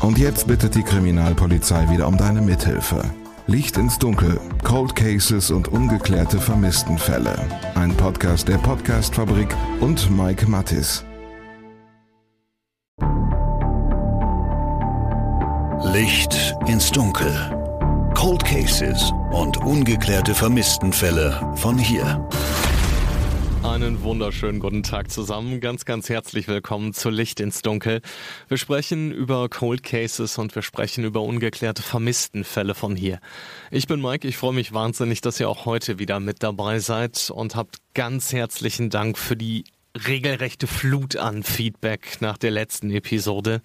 Und jetzt bittet die Kriminalpolizei wieder um deine Mithilfe. Licht ins Dunkel, Cold Cases und ungeklärte Vermisstenfälle. Ein Podcast der Podcastfabrik und Mike Mattis. Licht ins Dunkel. Cold Cases und ungeklärte Vermisstenfälle von hier. Einen wunderschönen guten Tag zusammen. Ganz, ganz herzlich willkommen zu Licht ins Dunkel. Wir sprechen über Cold Cases und wir sprechen über ungeklärte Vermisstenfälle von hier. Ich bin Mike, ich freue mich wahnsinnig, dass ihr auch heute wieder mit dabei seid und habt ganz herzlichen Dank für die regelrechte Flut an Feedback nach der letzten Episode.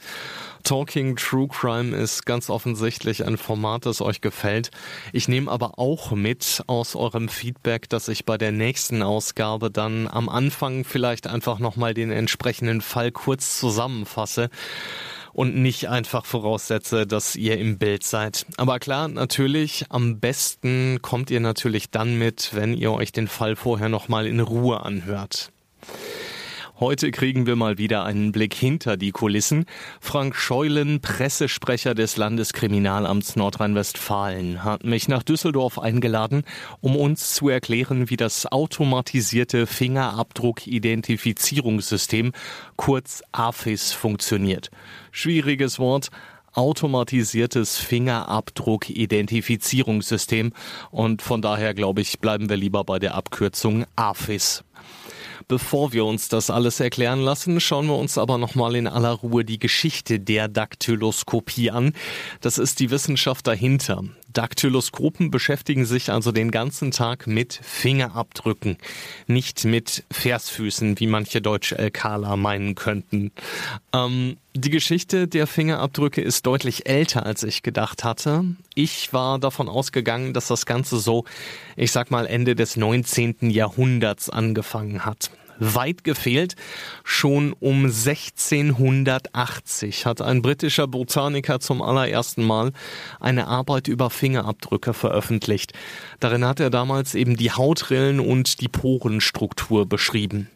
Talking True Crime ist ganz offensichtlich ein Format, das euch gefällt. Ich nehme aber auch mit aus eurem Feedback, dass ich bei der nächsten Ausgabe dann am Anfang vielleicht einfach nochmal den entsprechenden Fall kurz zusammenfasse und nicht einfach voraussetze, dass ihr im Bild seid. Aber klar, natürlich, am besten kommt ihr natürlich dann mit, wenn ihr euch den Fall vorher nochmal in Ruhe anhört. Heute kriegen wir mal wieder einen Blick hinter die Kulissen. Frank Scheulen, Pressesprecher des Landeskriminalamts Nordrhein-Westfalen, hat mich nach Düsseldorf eingeladen, um uns zu erklären, wie das automatisierte Fingerabdruck-Identifizierungssystem, kurz AFIS, funktioniert. Schwieriges Wort. Automatisiertes Fingerabdruck-Identifizierungssystem. Und von daher, glaube ich, bleiben wir lieber bei der Abkürzung AFIS. Bevor wir uns das alles erklären lassen, schauen wir uns aber nochmal in aller Ruhe die Geschichte der Daktyloskopie an. Das ist die Wissenschaft dahinter. Daktyloskopen beschäftigen sich also den ganzen Tag mit Fingerabdrücken, nicht mit Versfüßen, wie manche Deutsch-LKler meinen könnten. Die Geschichte der Fingerabdrücke ist deutlich älter, als ich gedacht hatte. Ich war davon ausgegangen, dass das Ganze so, ich sag mal, Ende des 19. Jahrhunderts angefangen hat. Weit gefehlt, schon um 1680 hat ein britischer Botaniker zum allerersten Mal eine Arbeit über Fingerabdrücke veröffentlicht. Darin hat er damals eben die Hautrillen und die Porenstruktur beschrieben.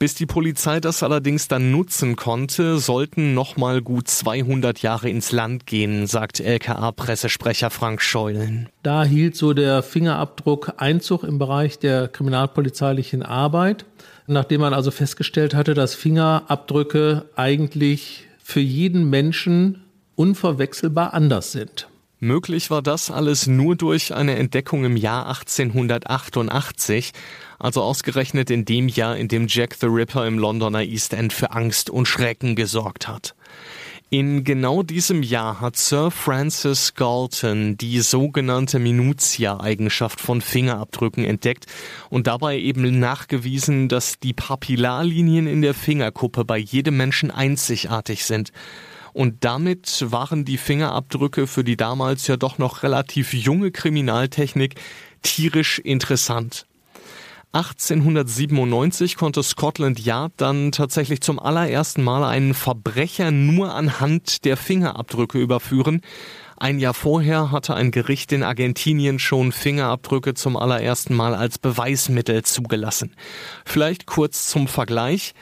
Bis die Polizei das allerdings dann nutzen konnte, sollten nochmal gut 200 Jahre ins Land gehen, sagt LKA-Pressesprecher Frank Scheulen. Da hielt so der Fingerabdruck Einzug im Bereich der kriminalpolizeilichen Arbeit, nachdem man also festgestellt hatte, dass Fingerabdrücke eigentlich für jeden Menschen unverwechselbar anders sind. Möglich war das alles nur durch eine Entdeckung im Jahr 1888, also ausgerechnet in dem Jahr, in dem Jack the Ripper im Londoner East End für Angst und Schrecken gesorgt hat. In genau diesem Jahr hat Sir Francis Galton die sogenannte Minutia-Eigenschaft von Fingerabdrücken entdeckt und dabei eben nachgewiesen, dass die Papillarlinien in der Fingerkuppe bei jedem Menschen einzigartig sind. Und damit waren die Fingerabdrücke für die damals ja doch noch relativ junge Kriminaltechnik tierisch interessant. 1897 konnte Scotland Yard dann tatsächlich zum allerersten Mal einen Verbrecher nur anhand der Fingerabdrücke überführen. Ein Jahr vorher hatte ein Gericht in Argentinien schon Fingerabdrücke zum allerersten Mal als Beweismittel zugelassen. Vielleicht kurz zum Vergleich.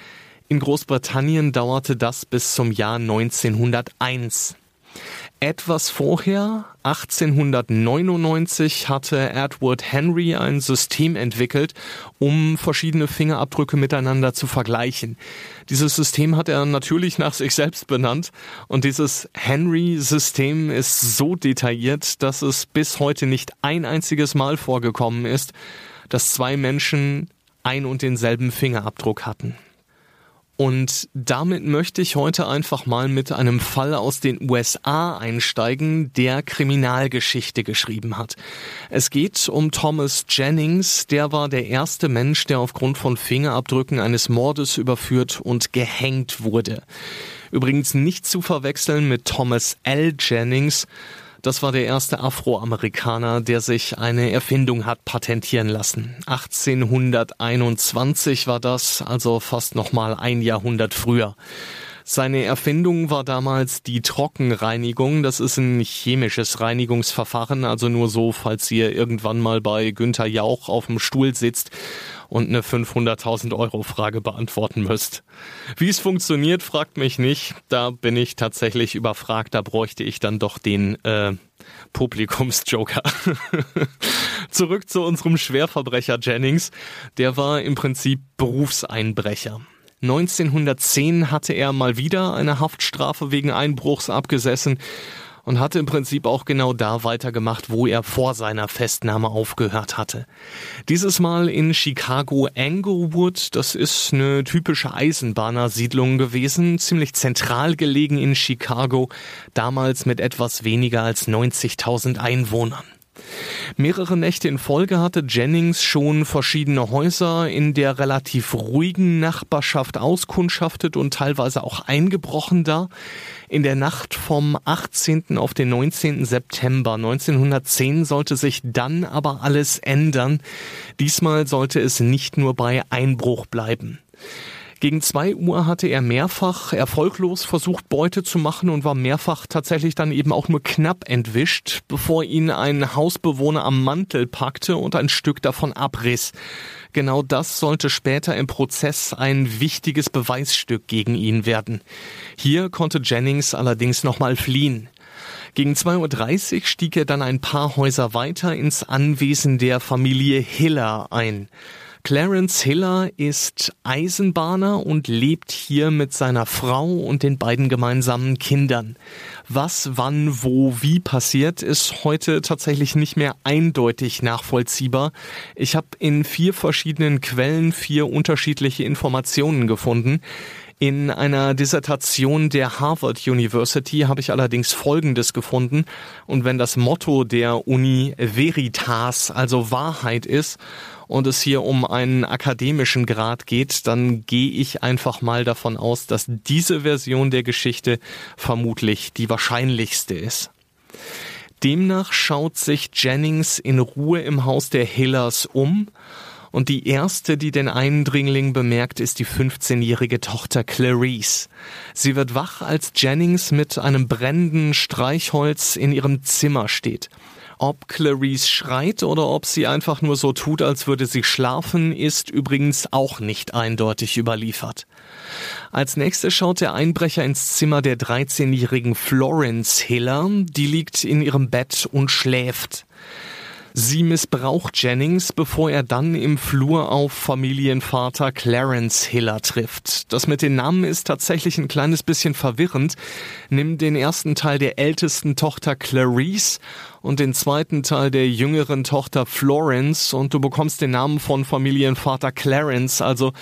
In Großbritannien dauerte das bis zum Jahr 1901. Etwas vorher, 1899, hatte Edward Henry ein System entwickelt, um verschiedene Fingerabdrücke miteinander zu vergleichen. Dieses System hat er natürlich nach sich selbst benannt und dieses Henry-System ist so detailliert, dass es bis heute nicht ein einziges Mal vorgekommen ist, dass zwei Menschen ein und denselben Fingerabdruck hatten. Und damit möchte ich heute einfach mal mit einem Fall aus den USA einsteigen, der Kriminalgeschichte geschrieben hat. Es geht um Thomas Jennings, der war der erste Mensch, der aufgrund von Fingerabdrücken eines Mordes überführt und gehängt wurde. Übrigens nicht zu verwechseln mit Thomas L. Jennings. Das war der erste Afroamerikaner, der sich eine Erfindung hat patentieren lassen. 1821 war das, also fast nochmal ein Jahrhundert früher. Seine Erfindung war damals die Trockenreinigung. Das ist ein chemisches Reinigungsverfahren, also nur so, falls ihr irgendwann mal bei Günther Jauch auf dem Stuhl sitzt und eine 500.000-Euro-Frage beantworten müsst. Wie es funktioniert, fragt mich nicht. Da bin ich tatsächlich überfragt. Da bräuchte ich dann doch den Publikumsjoker. Zurück zu unserem Schwerverbrecher Jennings. Der war im Prinzip Berufseinbrecher. 1910 hatte er mal wieder eine Haftstrafe wegen Einbruchs abgesessen und hatte im Prinzip auch genau da weitergemacht, wo er vor seiner Festnahme aufgehört hatte. Dieses Mal in Chicago Englewood, das ist eine typische Eisenbahnersiedlung gewesen, ziemlich zentral gelegen in Chicago, damals mit etwas weniger als 90.000 Einwohnern. Mehrere Nächte in Folge hatte Jennings schon verschiedene Häuser in der relativ ruhigen Nachbarschaft auskundschaftet und teilweise auch eingebrochen da. In der Nacht vom 18. auf den 19. September 1910 sollte sich dann aber alles ändern. Diesmal sollte es nicht nur bei Einbruch bleiben. Gegen 2 Uhr hatte er mehrfach erfolglos versucht, Beute zu machen und war mehrfach tatsächlich dann eben auch nur knapp entwischt, bevor ihn ein Hausbewohner am Mantel packte und ein Stück davon abriss. Genau das sollte später im Prozess ein wichtiges Beweisstück gegen ihn werden. Hier konnte Jennings allerdings nochmal fliehen. Gegen 2.30 Uhr stieg er dann ein paar Häuser weiter ins Anwesen der Familie Hiller ein. Clarence Hiller ist Eisenbahner und lebt hier mit seiner Frau und den beiden gemeinsamen Kindern. Was, wann, wo, wie passiert, ist heute tatsächlich nicht mehr eindeutig nachvollziehbar. Ich habe in 4 verschiedenen Quellen 4 unterschiedliche Informationen gefunden. In einer Dissertation der Harvard University habe ich allerdings Folgendes gefunden. Und wenn das Motto der Uni Veritas, also Wahrheit ist, und es hier um einen akademischen Grad geht, dann gehe ich einfach mal davon aus, dass diese Version der Geschichte vermutlich die wahrscheinlichste ist. Demnach schaut sich Jennings in Ruhe im Haus der Hillers um. Und die erste, die den Eindringling bemerkt, ist die 15-jährige Tochter Clarice. Sie wird wach, als Jennings mit einem brennenden Streichholz in ihrem Zimmer steht. Ob Clarice schreit oder ob sie einfach nur so tut, als würde sie schlafen, ist übrigens auch nicht eindeutig überliefert. Als nächstes schaut der Einbrecher ins Zimmer der 13-jährigen Florence Hiller. Die liegt in ihrem Bett und schläft. Sie missbraucht Jennings, bevor er dann im Flur auf Familienvater Clarence Hiller trifft. Das mit den Namen ist tatsächlich ein kleines bisschen verwirrend. Nimm den ersten Teil der ältesten Tochter Clarice und den zweiten Teil der jüngeren Tochter Florence und du bekommst den Namen von Familienvater Clarence. Also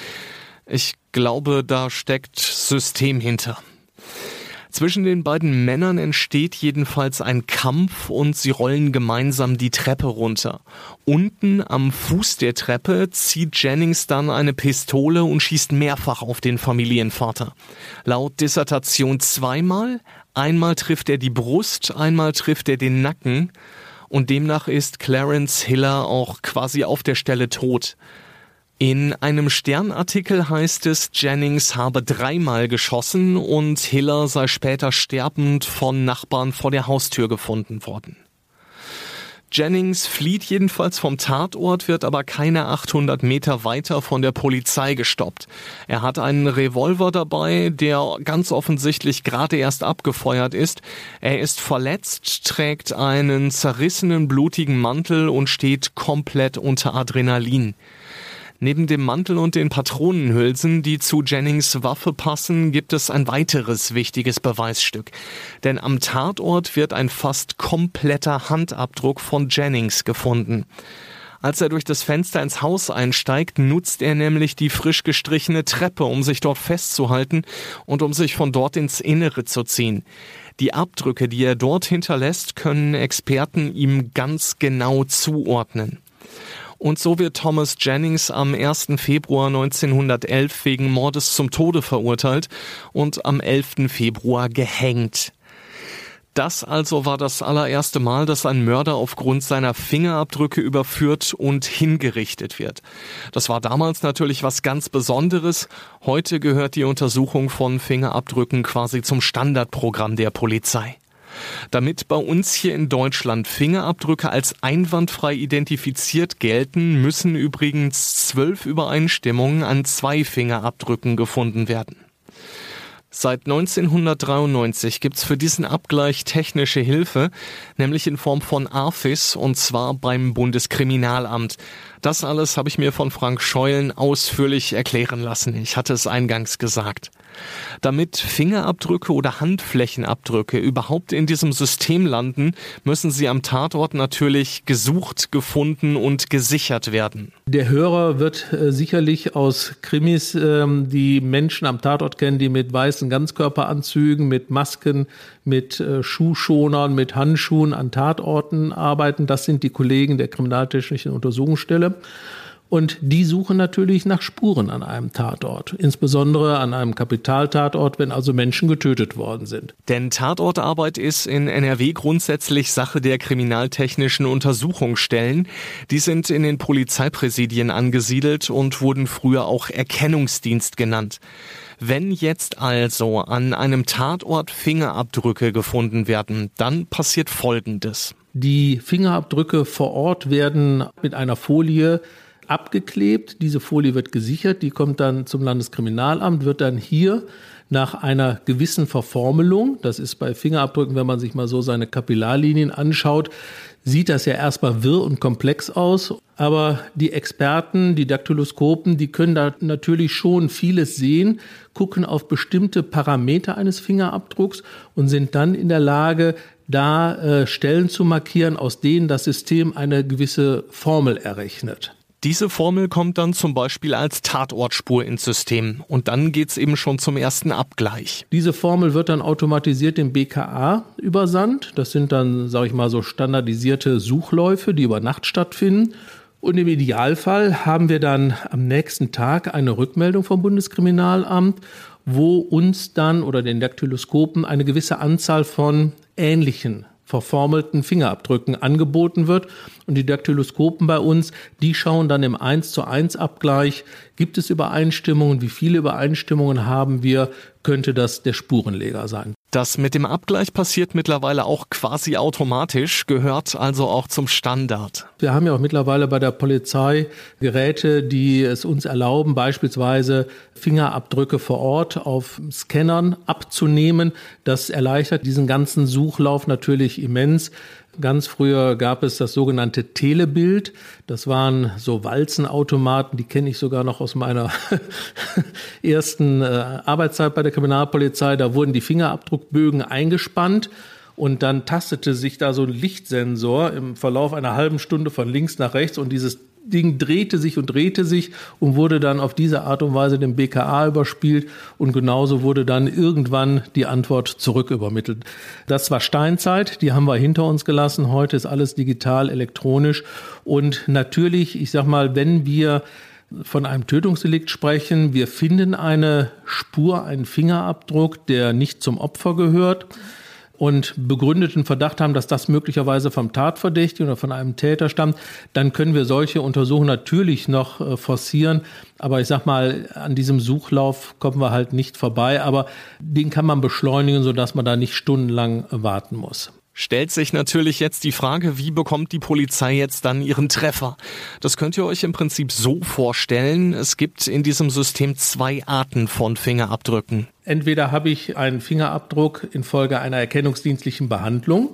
ich glaube, da steckt System hinter. Zwischen den beiden Männern entsteht jedenfalls ein Kampf und sie rollen gemeinsam die Treppe runter. Unten am Fuß der Treppe zieht Jennings dann eine Pistole und schießt mehrfach auf den Familienvater. Laut Dissertation 2-mal, einmal trifft er die Brust, einmal trifft er den Nacken und demnach ist Clarence Hiller auch quasi auf der Stelle tot. In einem Sternartikel heißt es, Jennings habe 3-mal geschossen und Hiller sei später sterbend von Nachbarn vor der Haustür gefunden worden. Jennings flieht jedenfalls vom Tatort, wird aber keine 800 Meter weiter von der Polizei gestoppt. Er hat einen Revolver dabei, der ganz offensichtlich gerade erst abgefeuert ist. Er ist verletzt, trägt einen zerrissenen, blutigen Mantel und steht komplett unter Adrenalin. Neben dem Mantel und den Patronenhülsen, die zu Jennings Waffe passen, gibt es ein weiteres wichtiges Beweisstück. Denn am Tatort wird ein fast kompletter Handabdruck von Jennings gefunden. Als er durch das Fenster ins Haus einsteigt, nutzt er nämlich die frisch gestrichene Treppe, um sich dort festzuhalten und um sich von dort ins Innere zu ziehen. Die Abdrücke, die er dort hinterlässt, können Experten ihm ganz genau zuordnen. Und so wird Thomas Jennings am 1. Februar 1911 wegen Mordes zum Tode verurteilt und am 11. Februar gehängt. Das also war das allererste Mal, dass ein Mörder aufgrund seiner Fingerabdrücke überführt und hingerichtet wird. Das war damals natürlich was ganz Besonderes. Heute gehört die Untersuchung von Fingerabdrücken quasi zum Standardprogramm der Polizei. Damit bei uns hier in Deutschland Fingerabdrücke als einwandfrei identifiziert gelten, müssen übrigens 12 Übereinstimmungen an 2 Fingerabdrücken gefunden werden. Seit 1993 gibt's für diesen Abgleich technische Hilfe, nämlich in Form von AFIS, und zwar beim Bundeskriminalamt. Das alles habe ich mir von Frank Scheulen ausführlich erklären lassen. Ich hatte es eingangs gesagt. Damit Fingerabdrücke oder Handflächenabdrücke überhaupt in diesem System landen, müssen sie am Tatort natürlich gesucht, gefunden und gesichert werden. Der Hörer wird sicherlich aus Krimis die Menschen am Tatort kennen, die mit weißen Ganzkörperanzügen, mit Masken, mit Schuhschonern, mit Handschuhen an Tatorten arbeiten. Das sind die Kollegen der Kriminaltechnischen Untersuchungsstelle. Und die suchen natürlich nach Spuren an einem Tatort, insbesondere an einem Kapitaltatort, wenn also Menschen getötet worden sind. Denn Tatortarbeit ist in NRW grundsätzlich Sache der kriminaltechnischen Untersuchungsstellen. Die sind in den Polizeipräsidien angesiedelt und wurden früher auch Erkennungsdienst genannt. Wenn jetzt also an einem Tatort Fingerabdrücke gefunden werden, dann passiert Folgendes. Die Fingerabdrücke vor Ort werden mit einer Folie abgeklebt. Diese Folie wird gesichert, die kommt dann zum Landeskriminalamt, wird dann hier nach einer gewissen Verformelung, das ist bei Fingerabdrücken, wenn man sich mal so seine Kapillarlinien anschaut, sieht das ja erstmal wirr und komplex aus. Aber die Experten, die Daktyloskopen, die können da natürlich schon vieles sehen, gucken auf bestimmte Parameter eines Fingerabdrucks und sind dann in der Lage, da Stellen zu markieren, aus denen das System eine gewisse Formel errechnet. Diese Formel kommt dann zum Beispiel als Tatortspur ins System und dann geht's eben schon zum ersten Abgleich. Diese Formel wird dann automatisiert dem BKA übersandt. Das sind dann, sage ich mal, so standardisierte Suchläufe, die über Nacht stattfinden. Und im Idealfall haben wir dann am nächsten Tag eine Rückmeldung vom Bundeskriminalamt, wo uns dann oder den Daktyloskopen eine gewisse Anzahl von ähnlichen verformelten Fingerabdrücken angeboten wird. Und die Daktyloskopen bei uns, die schauen dann im 1:1-Abgleich, gibt es Übereinstimmungen, wie viele Übereinstimmungen haben wir, könnte das der Spurenleger sein. Das mit dem Abgleich passiert mittlerweile auch quasi automatisch, gehört also auch zum Standard. Wir haben ja auch mittlerweile bei der Polizei Geräte, die es uns erlauben, beispielsweise Fingerabdrücke vor Ort auf Scannern abzunehmen. Das erleichtert diesen ganzen Suchlauf natürlich immens. Ganz früher gab es das sogenannte Telebild. Das waren so Walzenautomaten, die kenne ich sogar noch aus meiner ersten Arbeitszeit bei der Kriminalpolizei. Da wurden die Fingerabdruckbögen eingespannt und dann tastete sich da so ein Lichtsensor im Verlauf einer halben Stunde von links nach rechts und dieses Ding drehte sich und wurde dann auf diese Art und Weise dem BKA überspielt und genauso wurde dann irgendwann die Antwort zurück übermittelt. Das war Steinzeit, die haben wir hinter uns gelassen. Heute ist alles digital, elektronisch und natürlich, ich sag mal, wenn wir von einem Tötungsdelikt sprechen, wir finden eine Spur, einen Fingerabdruck, der nicht zum Opfer gehört und begründeten Verdacht haben, dass das möglicherweise vom Tatverdächtigen oder von einem Täter stammt, dann können wir solche Untersuchungen natürlich noch forcieren. Aber ich sag mal, an diesem Suchlauf kommen wir halt nicht vorbei. Aber den kann man beschleunigen, sodass man da nicht stundenlang warten muss. Stellt sich natürlich jetzt die Frage, wie bekommt die Polizei jetzt dann ihren Treffer? Das könnt ihr euch im Prinzip so vorstellen. Es gibt in diesem System 2 Arten von Fingerabdrücken. Entweder habe ich einen Fingerabdruck infolge einer erkennungsdienstlichen Behandlung.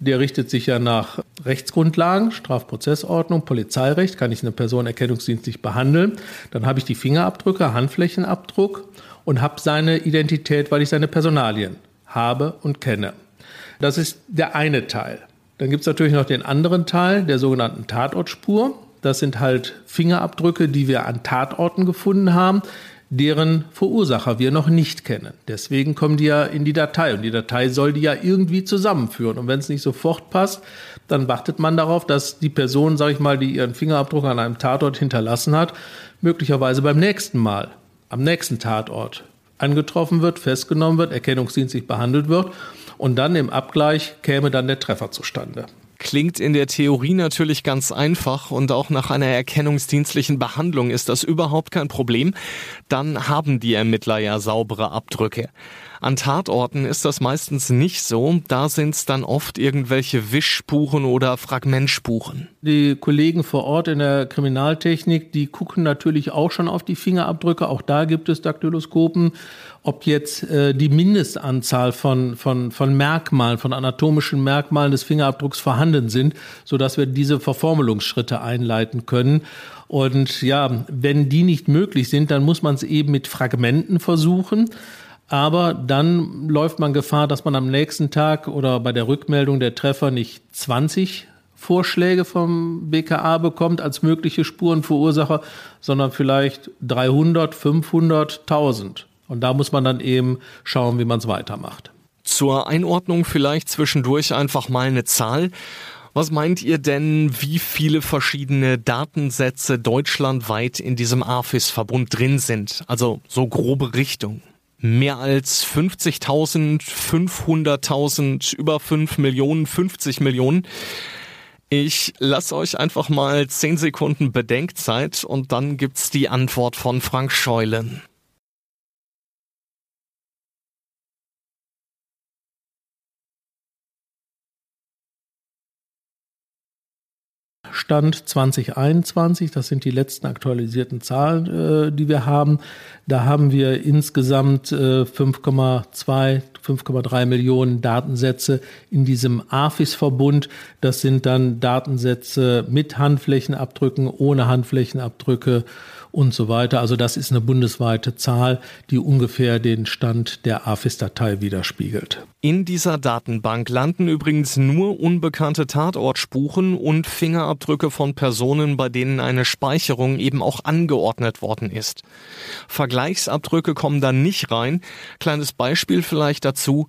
Der richtet sich ja nach Rechtsgrundlagen, Strafprozessordnung, Polizeirecht. Kann ich eine Person erkennungsdienstlich behandeln? Dann habe ich die Fingerabdrücke, Handflächenabdruck und habe seine Identität, weil ich seine Personalien habe und kenne. Das ist der eine Teil. Dann gibt es natürlich noch den anderen Teil, der sogenannten Tatortspur. Das sind halt Fingerabdrücke, die wir an Tatorten gefunden haben, deren Verursacher wir noch nicht kennen. Deswegen kommen die ja in die Datei und die Datei soll die ja irgendwie zusammenführen. Und wenn es nicht sofort passt, dann wartet man darauf, dass die Person, sag ich mal, die ihren Fingerabdruck an einem Tatort hinterlassen hat, möglicherweise beim nächsten Mal, am nächsten Tatort angetroffen wird, festgenommen wird, erkennungsdienstlich behandelt wird. und dann im Abgleich käme dann der Treffer zustande. Klingt in der Theorie natürlich ganz einfach und auch nach einer erkennungsdienstlichen Behandlung ist das überhaupt kein Problem. Dann haben die Ermittler ja saubere Abdrücke. An Tatorten ist das meistens nicht so, da sind es dann oft irgendwelche Wischspuren oder Fragmentspuren. Die Kollegen vor Ort in der Kriminaltechnik, die gucken natürlich auch schon auf die Fingerabdrücke, auch da gibt es Daktyloskopen. Ob jetzt die Mindestanzahl von Merkmalen, von anatomischen Merkmalen des Fingerabdrucks vorhanden sind, sodass wir diese Verformelungsschritte einleiten können. Und ja, wenn die nicht möglich sind, dann muss man es eben mit Fragmenten versuchen. Aber dann läuft man Gefahr, dass man am nächsten Tag oder bei der Rückmeldung der Treffer nicht 20 Vorschläge vom BKA bekommt als mögliche Spurenverursacher, sondern vielleicht 300, 500, 1000. Und da muss man dann eben schauen, wie man es weitermacht. Zur Einordnung vielleicht zwischendurch einfach mal eine Zahl. Was meint ihr denn, wie viele verschiedene Datensätze deutschlandweit in diesem AFIS-Verbund drin sind? Also so grobe Richtung. Mehr als 50.000, 500.000, über 5 Millionen, 50 Millionen. Ich lasse euch einfach mal 10 Sekunden Bedenkzeit und dann gibt's die Antwort von Frank Scheulen. Stand 2021, das sind die letzten aktualisierten Zahlen, die wir haben. Da haben wir insgesamt 5,2, 5,3 Millionen Datensätze in diesem AFIS-Verbund. Das sind dann Datensätze mit Handflächenabdrücken, ohne Handflächenabdrücke und so weiter. Also das ist eine bundesweite Zahl, die ungefähr den Stand der AFIS-Datei widerspiegelt. In dieser Datenbank landen übrigens nur unbekannte Tatortspuren und Fingerabdrücke von Personen, bei denen eine Speicherung eben auch angeordnet worden ist. Vergleichsabdrücke kommen da nicht rein. Kleines Beispiel vielleicht dazu.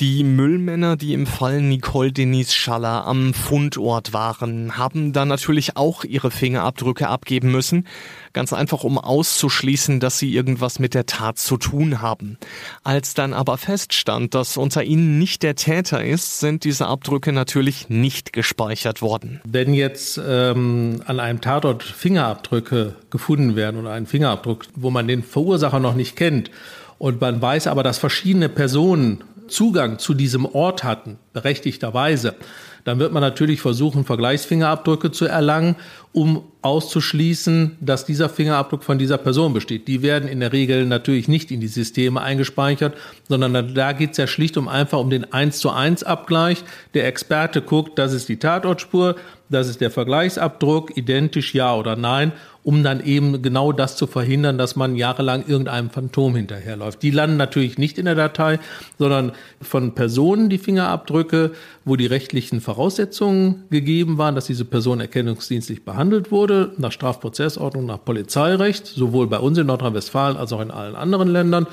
Die Müllmänner, die im Fall Nicole-Denise Schaller am Fundort waren, haben da natürlich auch ihre Fingerabdrücke abgeben müssen. Ganz einfach, um auszuschließen, dass sie irgendwas mit der Tat zu tun haben. Als dann aber feststand, dass unter ihnen nicht der Täter ist, sind diese Abdrücke natürlich nicht gespeichert worden. Wenn jetzt an einem Tatort Fingerabdrücke gefunden werden oder ein Fingerabdruck, wo man den Verursacher noch nicht kennt und man weiß aber, dass verschiedene Personen Zugang zu diesem Ort hatten, berechtigterweise, dann wird man natürlich versuchen, Vergleichsfingerabdrücke zu erlangen, um auszuschließen, dass dieser Fingerabdruck von dieser Person besteht. Die werden in der Regel natürlich nicht in die Systeme eingespeichert, sondern da geht es ja schlicht und einfach um den 1:1-Abgleich. Der Experte guckt, das ist die Tatortspur, das ist der Vergleichsabdruck, identisch ja oder nein, um dann eben genau das zu verhindern, dass man jahrelang irgendeinem Phantom hinterherläuft. Die landen natürlich nicht in der Datei, sondern von Personen die Fingerabdrücke, wo die rechtlichen Voraussetzungen gegeben waren, dass diese Person erkennungsdienstlich behandelt wurde, nach Strafprozessordnung, nach Polizeirecht, sowohl bei uns in Nordrhein-Westfalen als auch in allen anderen Ländern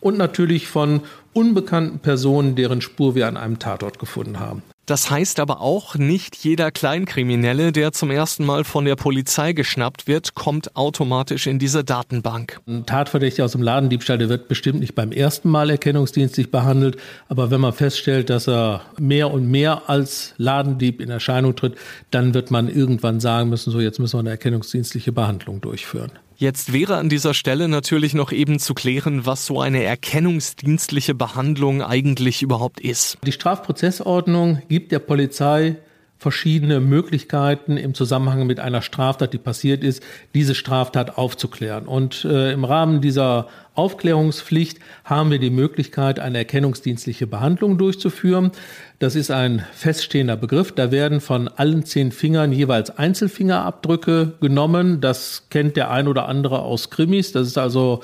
und natürlich von unbekannten Personen, deren Spur wir an einem Tatort gefunden haben. Das heißt aber auch, nicht jeder Kleinkriminelle, der zum ersten Mal von der Polizei geschnappt wird, kommt automatisch in diese Datenbank. Ein Tatverdächtiger aus dem Ladendiebstahl, der wird bestimmt nicht beim ersten Mal erkennungsdienstlich behandelt. Aber wenn man feststellt, dass er mehr und mehr als Ladendieb in Erscheinung tritt, dann wird man irgendwann sagen müssen, so jetzt müssen wir eine erkennungsdienstliche Behandlung durchführen. Jetzt wäre an dieser Stelle natürlich noch eben zu klären, was so eine erkennungsdienstliche Behandlung eigentlich überhaupt ist. Die Strafprozessordnung gibt der Polizei verschiedene Möglichkeiten im Zusammenhang mit einer Straftat, die passiert ist, diese Straftat aufzuklären. Und im Rahmen dieser Aufklärungspflicht haben wir die Möglichkeit, eine erkennungsdienstliche Behandlung durchzuführen. Das ist ein feststehender Begriff. Da werden von allen 10 Fingern jeweils Einzelfingerabdrücke genommen. Das kennt der ein oder andere aus Krimis. Das ist also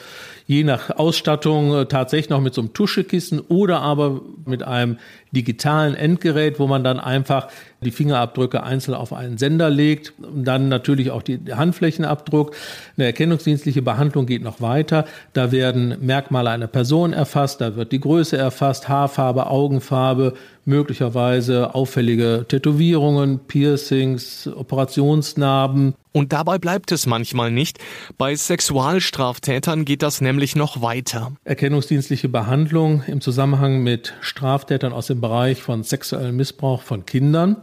je nach Ausstattung tatsächlich noch mit so einem Tuschekissen oder aber mit einem digitalen Endgerät, wo man dann einfach die Fingerabdrücke einzeln auf einen Sender legt. Dann natürlich auch der Handflächenabdruck. Eine erkennungsdienstliche Behandlung geht noch weiter. Da werden werden Merkmale einer Person erfasst, da wird die Größe erfasst, Haarfarbe, Augenfarbe, möglicherweise auffällige Tätowierungen, Piercings, Operationsnarben. Und dabei bleibt es manchmal nicht. Bei Sexualstraftätern geht das nämlich noch weiter. Erkennungsdienstliche Behandlung im Zusammenhang mit Straftätern aus dem Bereich von sexuellem Missbrauch von Kindern,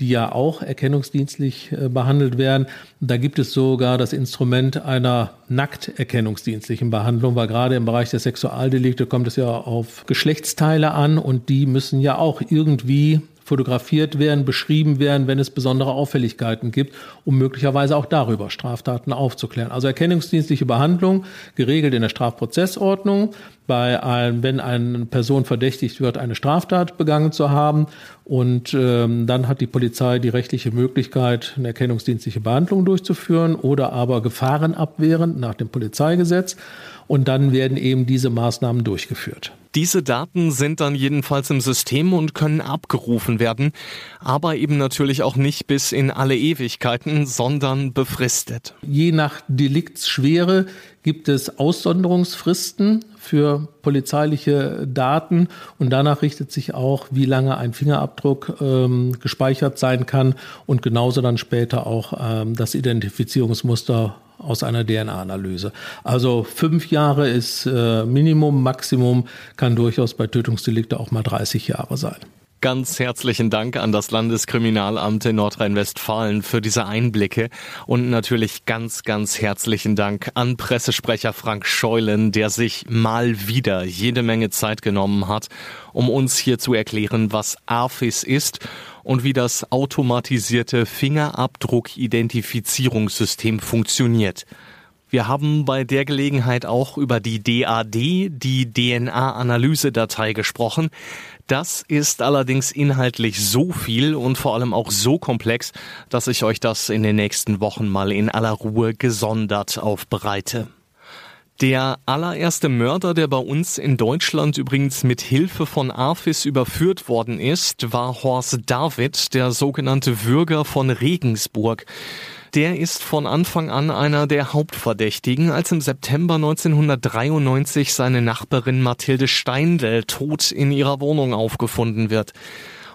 die ja auch erkennungsdienstlich behandelt werden. Da gibt es sogar das Instrument einer nackt erkennungsdienstlichen Behandlung, weil gerade im Bereich der Sexualdelikte kommt es ja auf Geschlechtsteile an und die müssen ja auch irgendwie fotografiert werden, beschrieben werden, wenn es besondere Auffälligkeiten gibt, um möglicherweise auch darüber Straftaten aufzuklären. Also erkennungsdienstliche Behandlung, geregelt in der Strafprozessordnung, wenn eine Person verdächtigt wird, eine Straftat begangen zu haben. Und dann hat die Polizei die rechtliche Möglichkeit, eine erkennungsdienstliche Behandlung durchzuführen oder aber Gefahren abwehrend nach dem Polizeigesetz. Und dann werden eben diese Maßnahmen durchgeführt. Diese Daten sind dann jedenfalls im System und können abgerufen werden, aber eben natürlich auch nicht bis in alle Ewigkeiten, sondern befristet. Je nach Deliktsschwere gibt es Aussonderungsfristen für polizeiliche Daten und danach richtet sich auch, wie lange ein Fingerabdruck gespeichert sein kann und genauso dann später auch das Identifizierungsmuster aus einer DNA-Analyse. Also 5 Jahre ist Minimum, Maximum kann durchaus bei Tötungsdelikte auch mal 30 Jahre sein. Ganz herzlichen Dank an das Landeskriminalamt in Nordrhein-Westfalen für diese Einblicke und natürlich ganz, ganz herzlichen Dank an Pressesprecher Frank Scheulen, der sich mal wieder jede Menge Zeit genommen hat, um uns hier zu erklären, was AFIS ist und wie das automatisierte Fingerabdruck-Identifizierungssystem funktioniert. Wir haben bei der Gelegenheit auch über die DAD, die DNA-Analysedatei, gesprochen. Das ist allerdings inhaltlich so viel und vor allem auch so komplex, dass ich euch das in den nächsten Wochen mal in aller Ruhe gesondert aufbereite. Der allererste Mörder, der bei uns in Deutschland übrigens mit Hilfe von AFIS überführt worden ist, war Horst David, der sogenannte Würger von Regensburg. Der ist von Anfang an einer der Hauptverdächtigen, als im September 1993 seine Nachbarin Mathilde Steindl tot in ihrer Wohnung aufgefunden wird.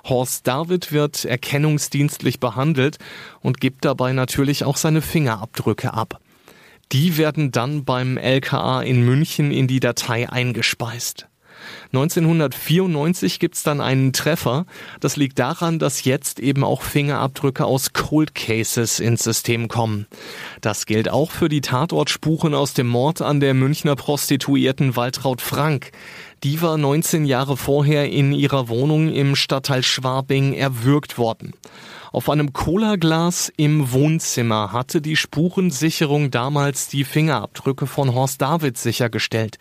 Horst David wird erkennungsdienstlich behandelt und gibt dabei natürlich auch seine Fingerabdrücke ab. Die werden dann beim LKA in München in die Datei eingespeist. 1994 gibt's dann einen Treffer. Das liegt daran, dass jetzt eben auch Fingerabdrücke aus Cold Cases ins System kommen. Das gilt auch für die Tatortspuren aus dem Mord an der Münchner Prostituierten Waltraud Frank. Die war 19 Jahre vorher in ihrer Wohnung im Stadtteil Schwabing erwürgt worden. Auf einem Colaglas im Wohnzimmer hatte die Spurensicherung damals die Fingerabdrücke von Horst David sichergestellt.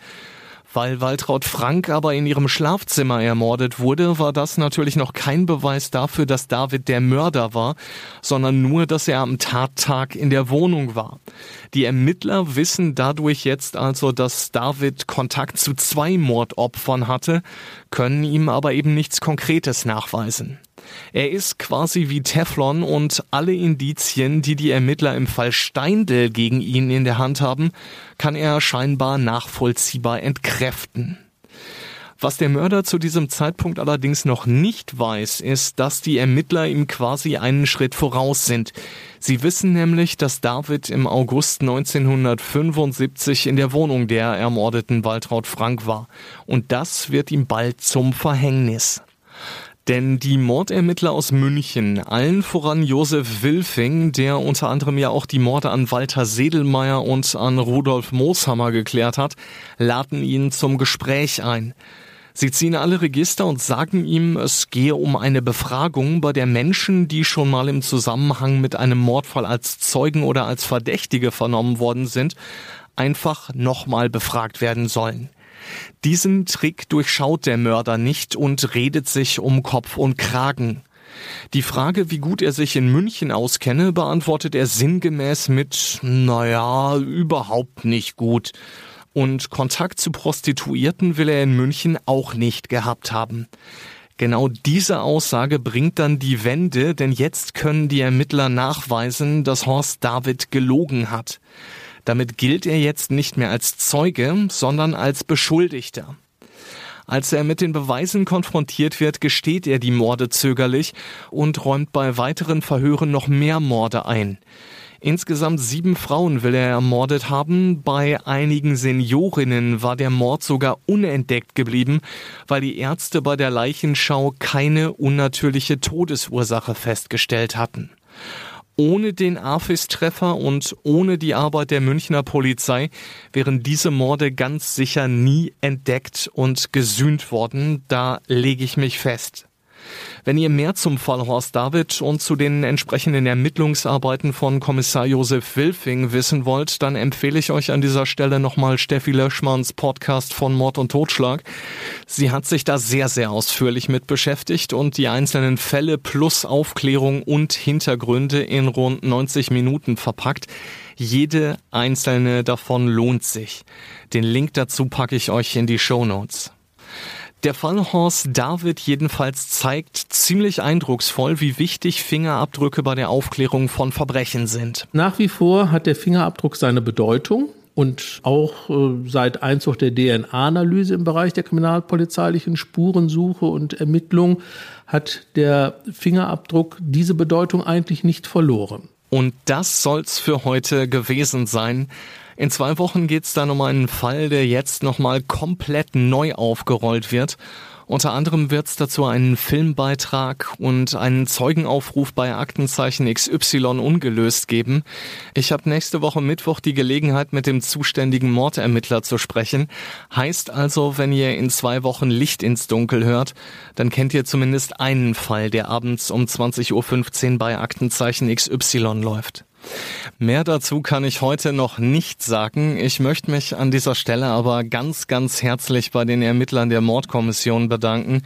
Weil Waltraud Frank aber in ihrem Schlafzimmer ermordet wurde, war das natürlich noch kein Beweis dafür, dass David der Mörder war, sondern nur, dass er am Tattag in der Wohnung war. Die Ermittler wissen dadurch jetzt also, dass David Kontakt zu 2 Mordopfern hatte, können ihm aber eben nichts Konkretes nachweisen. Er ist quasi wie Teflon und alle Indizien, die die Ermittler im Fall Steindl gegen ihn in der Hand haben, kann er scheinbar nachvollziehbar entkräften. Was der Mörder zu diesem Zeitpunkt allerdings noch nicht weiß, ist, dass die Ermittler ihm quasi einen Schritt voraus sind. Sie wissen nämlich, dass David im August 1975 in der Wohnung der ermordeten Waltraud Frank war. Und das wird ihm bald zum Verhängnis. Denn die Mordermittler aus München, allen voran Josef Wilfing, der unter anderem ja auch die Morde an Walter Sedlmayr und an Rudolf Mooshammer geklärt hat, laden ihn zum Gespräch ein. Sie ziehen alle Register und sagen ihm, es gehe um eine Befragung, bei der Menschen, die schon mal im Zusammenhang mit einem Mordfall als Zeugen oder als Verdächtige vernommen worden sind, einfach nochmal befragt werden sollen. Diesen Trick durchschaut der Mörder nicht und redet sich um Kopf und Kragen. Die Frage, wie gut er sich in München auskenne, beantwortet er sinngemäß mit »naja, überhaupt nicht gut«. Und Kontakt zu Prostituierten will er in München auch nicht gehabt haben. Genau diese Aussage bringt dann die Wende, denn jetzt können die Ermittler nachweisen, dass Horst David gelogen hat. Damit gilt er jetzt nicht mehr als Zeuge, sondern als Beschuldigter. Als er mit den Beweisen konfrontiert wird, gesteht er die Morde zögerlich und räumt bei weiteren Verhören noch mehr Morde ein. Insgesamt 7 Frauen will er ermordet haben. Bei einigen Seniorinnen war der Mord sogar unentdeckt geblieben, weil die Ärzte bei der Leichenschau keine unnatürliche Todesursache festgestellt hatten. Ohne den AFIS-Treffer und ohne die Arbeit der Münchner Polizei wären diese Morde ganz sicher nie entdeckt und gesühnt worden, da lege ich mich fest. Wenn ihr mehr zum Fall Horst David und zu den entsprechenden Ermittlungsarbeiten von Kommissar Josef Wilfing wissen wollt, dann empfehle ich euch an dieser Stelle nochmal Steffi Löschmanns Podcast von Mord und Totschlag. Sie hat sich da sehr, sehr ausführlich mit beschäftigt und die einzelnen Fälle plus Aufklärung und Hintergründe in rund 90 Minuten verpackt. Jede einzelne davon lohnt sich. Den Link dazu packe ich euch in die Shownotes. Der Fall Horst David jedenfalls zeigt ziemlich eindrucksvoll, wie wichtig Fingerabdrücke bei der Aufklärung von Verbrechen sind. Nach wie vor hat der Fingerabdruck seine Bedeutung und auch seit Einzug der DNA-Analyse im Bereich der kriminalpolizeilichen Spurensuche und Ermittlung hat der Fingerabdruck diese Bedeutung eigentlich nicht verloren. Und das soll's für heute gewesen sein. In 2 Wochen geht's dann um einen Fall, der jetzt nochmal komplett neu aufgerollt wird. Unter anderem wird's dazu einen Filmbeitrag und einen Zeugenaufruf bei Aktenzeichen XY ungelöst geben. Ich habe nächste Woche Mittwoch die Gelegenheit, mit dem zuständigen Mordermittler zu sprechen. Heißt also, wenn ihr in 2 Wochen Licht ins Dunkel hört, dann kennt ihr zumindest einen Fall, der abends um 20.15 Uhr bei Aktenzeichen XY läuft. Mehr dazu kann ich heute noch nicht sagen. Ich möchte mich an dieser Stelle aber ganz, ganz herzlich bei den Ermittlern der Mordkommission bedanken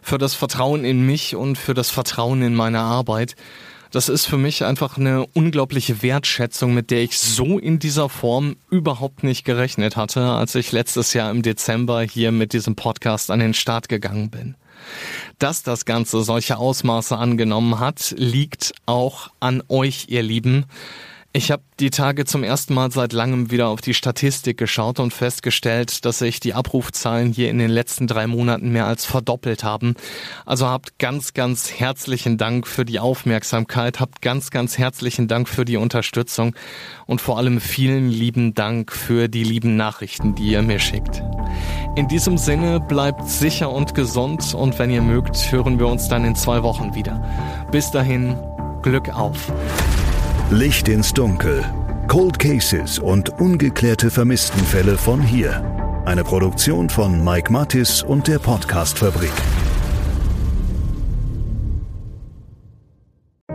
für das Vertrauen in mich und für das Vertrauen in meine Arbeit. Das ist für mich einfach eine unglaubliche Wertschätzung, mit der ich so in dieser Form überhaupt nicht gerechnet hatte, als ich letztes Jahr im Dezember hier mit diesem Podcast an den Start gegangen bin. Dass das Ganze solche Ausmaße angenommen hat, liegt auch an euch, ihr Lieben. Ich habe die Tage zum ersten Mal seit langem wieder auf die Statistik geschaut und festgestellt, dass sich die Abrufzahlen hier in den letzten 3 Monaten mehr als verdoppelt haben. Also habt ganz, ganz herzlichen Dank für die Aufmerksamkeit, habt ganz, ganz herzlichen Dank für die Unterstützung und vor allem vielen lieben Dank für die lieben Nachrichten, die ihr mir schickt. In diesem Sinne, bleibt sicher und gesund und wenn ihr mögt, hören wir uns dann in 2 Wochen wieder. Bis dahin, Glück auf! Licht ins Dunkel. Cold Cases und ungeklärte Vermisstenfälle von hier. Eine Produktion von Mike Mattis und der Podcastfabrik.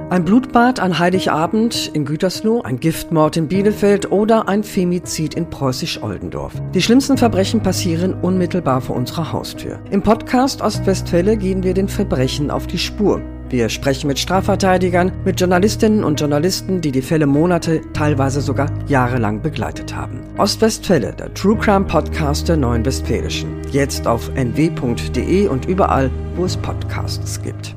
Ein Blutbad an Heiligabend in Gütersloh, ein Giftmord in Bielefeld oder ein Femizid in Preußisch-Oldendorf. Die schlimmsten Verbrechen passieren unmittelbar vor unserer Haustür. Im Podcast Ostwestfälle gehen wir den Verbrechen auf die Spur. Wir sprechen mit Strafverteidigern, mit Journalistinnen und Journalisten, die die Fälle Monate, teilweise sogar jahrelang begleitet haben. Ostwestfälle, der True Crime Podcast der Neuen Westfälischen. Jetzt auf nw.de und überall, wo es Podcasts gibt.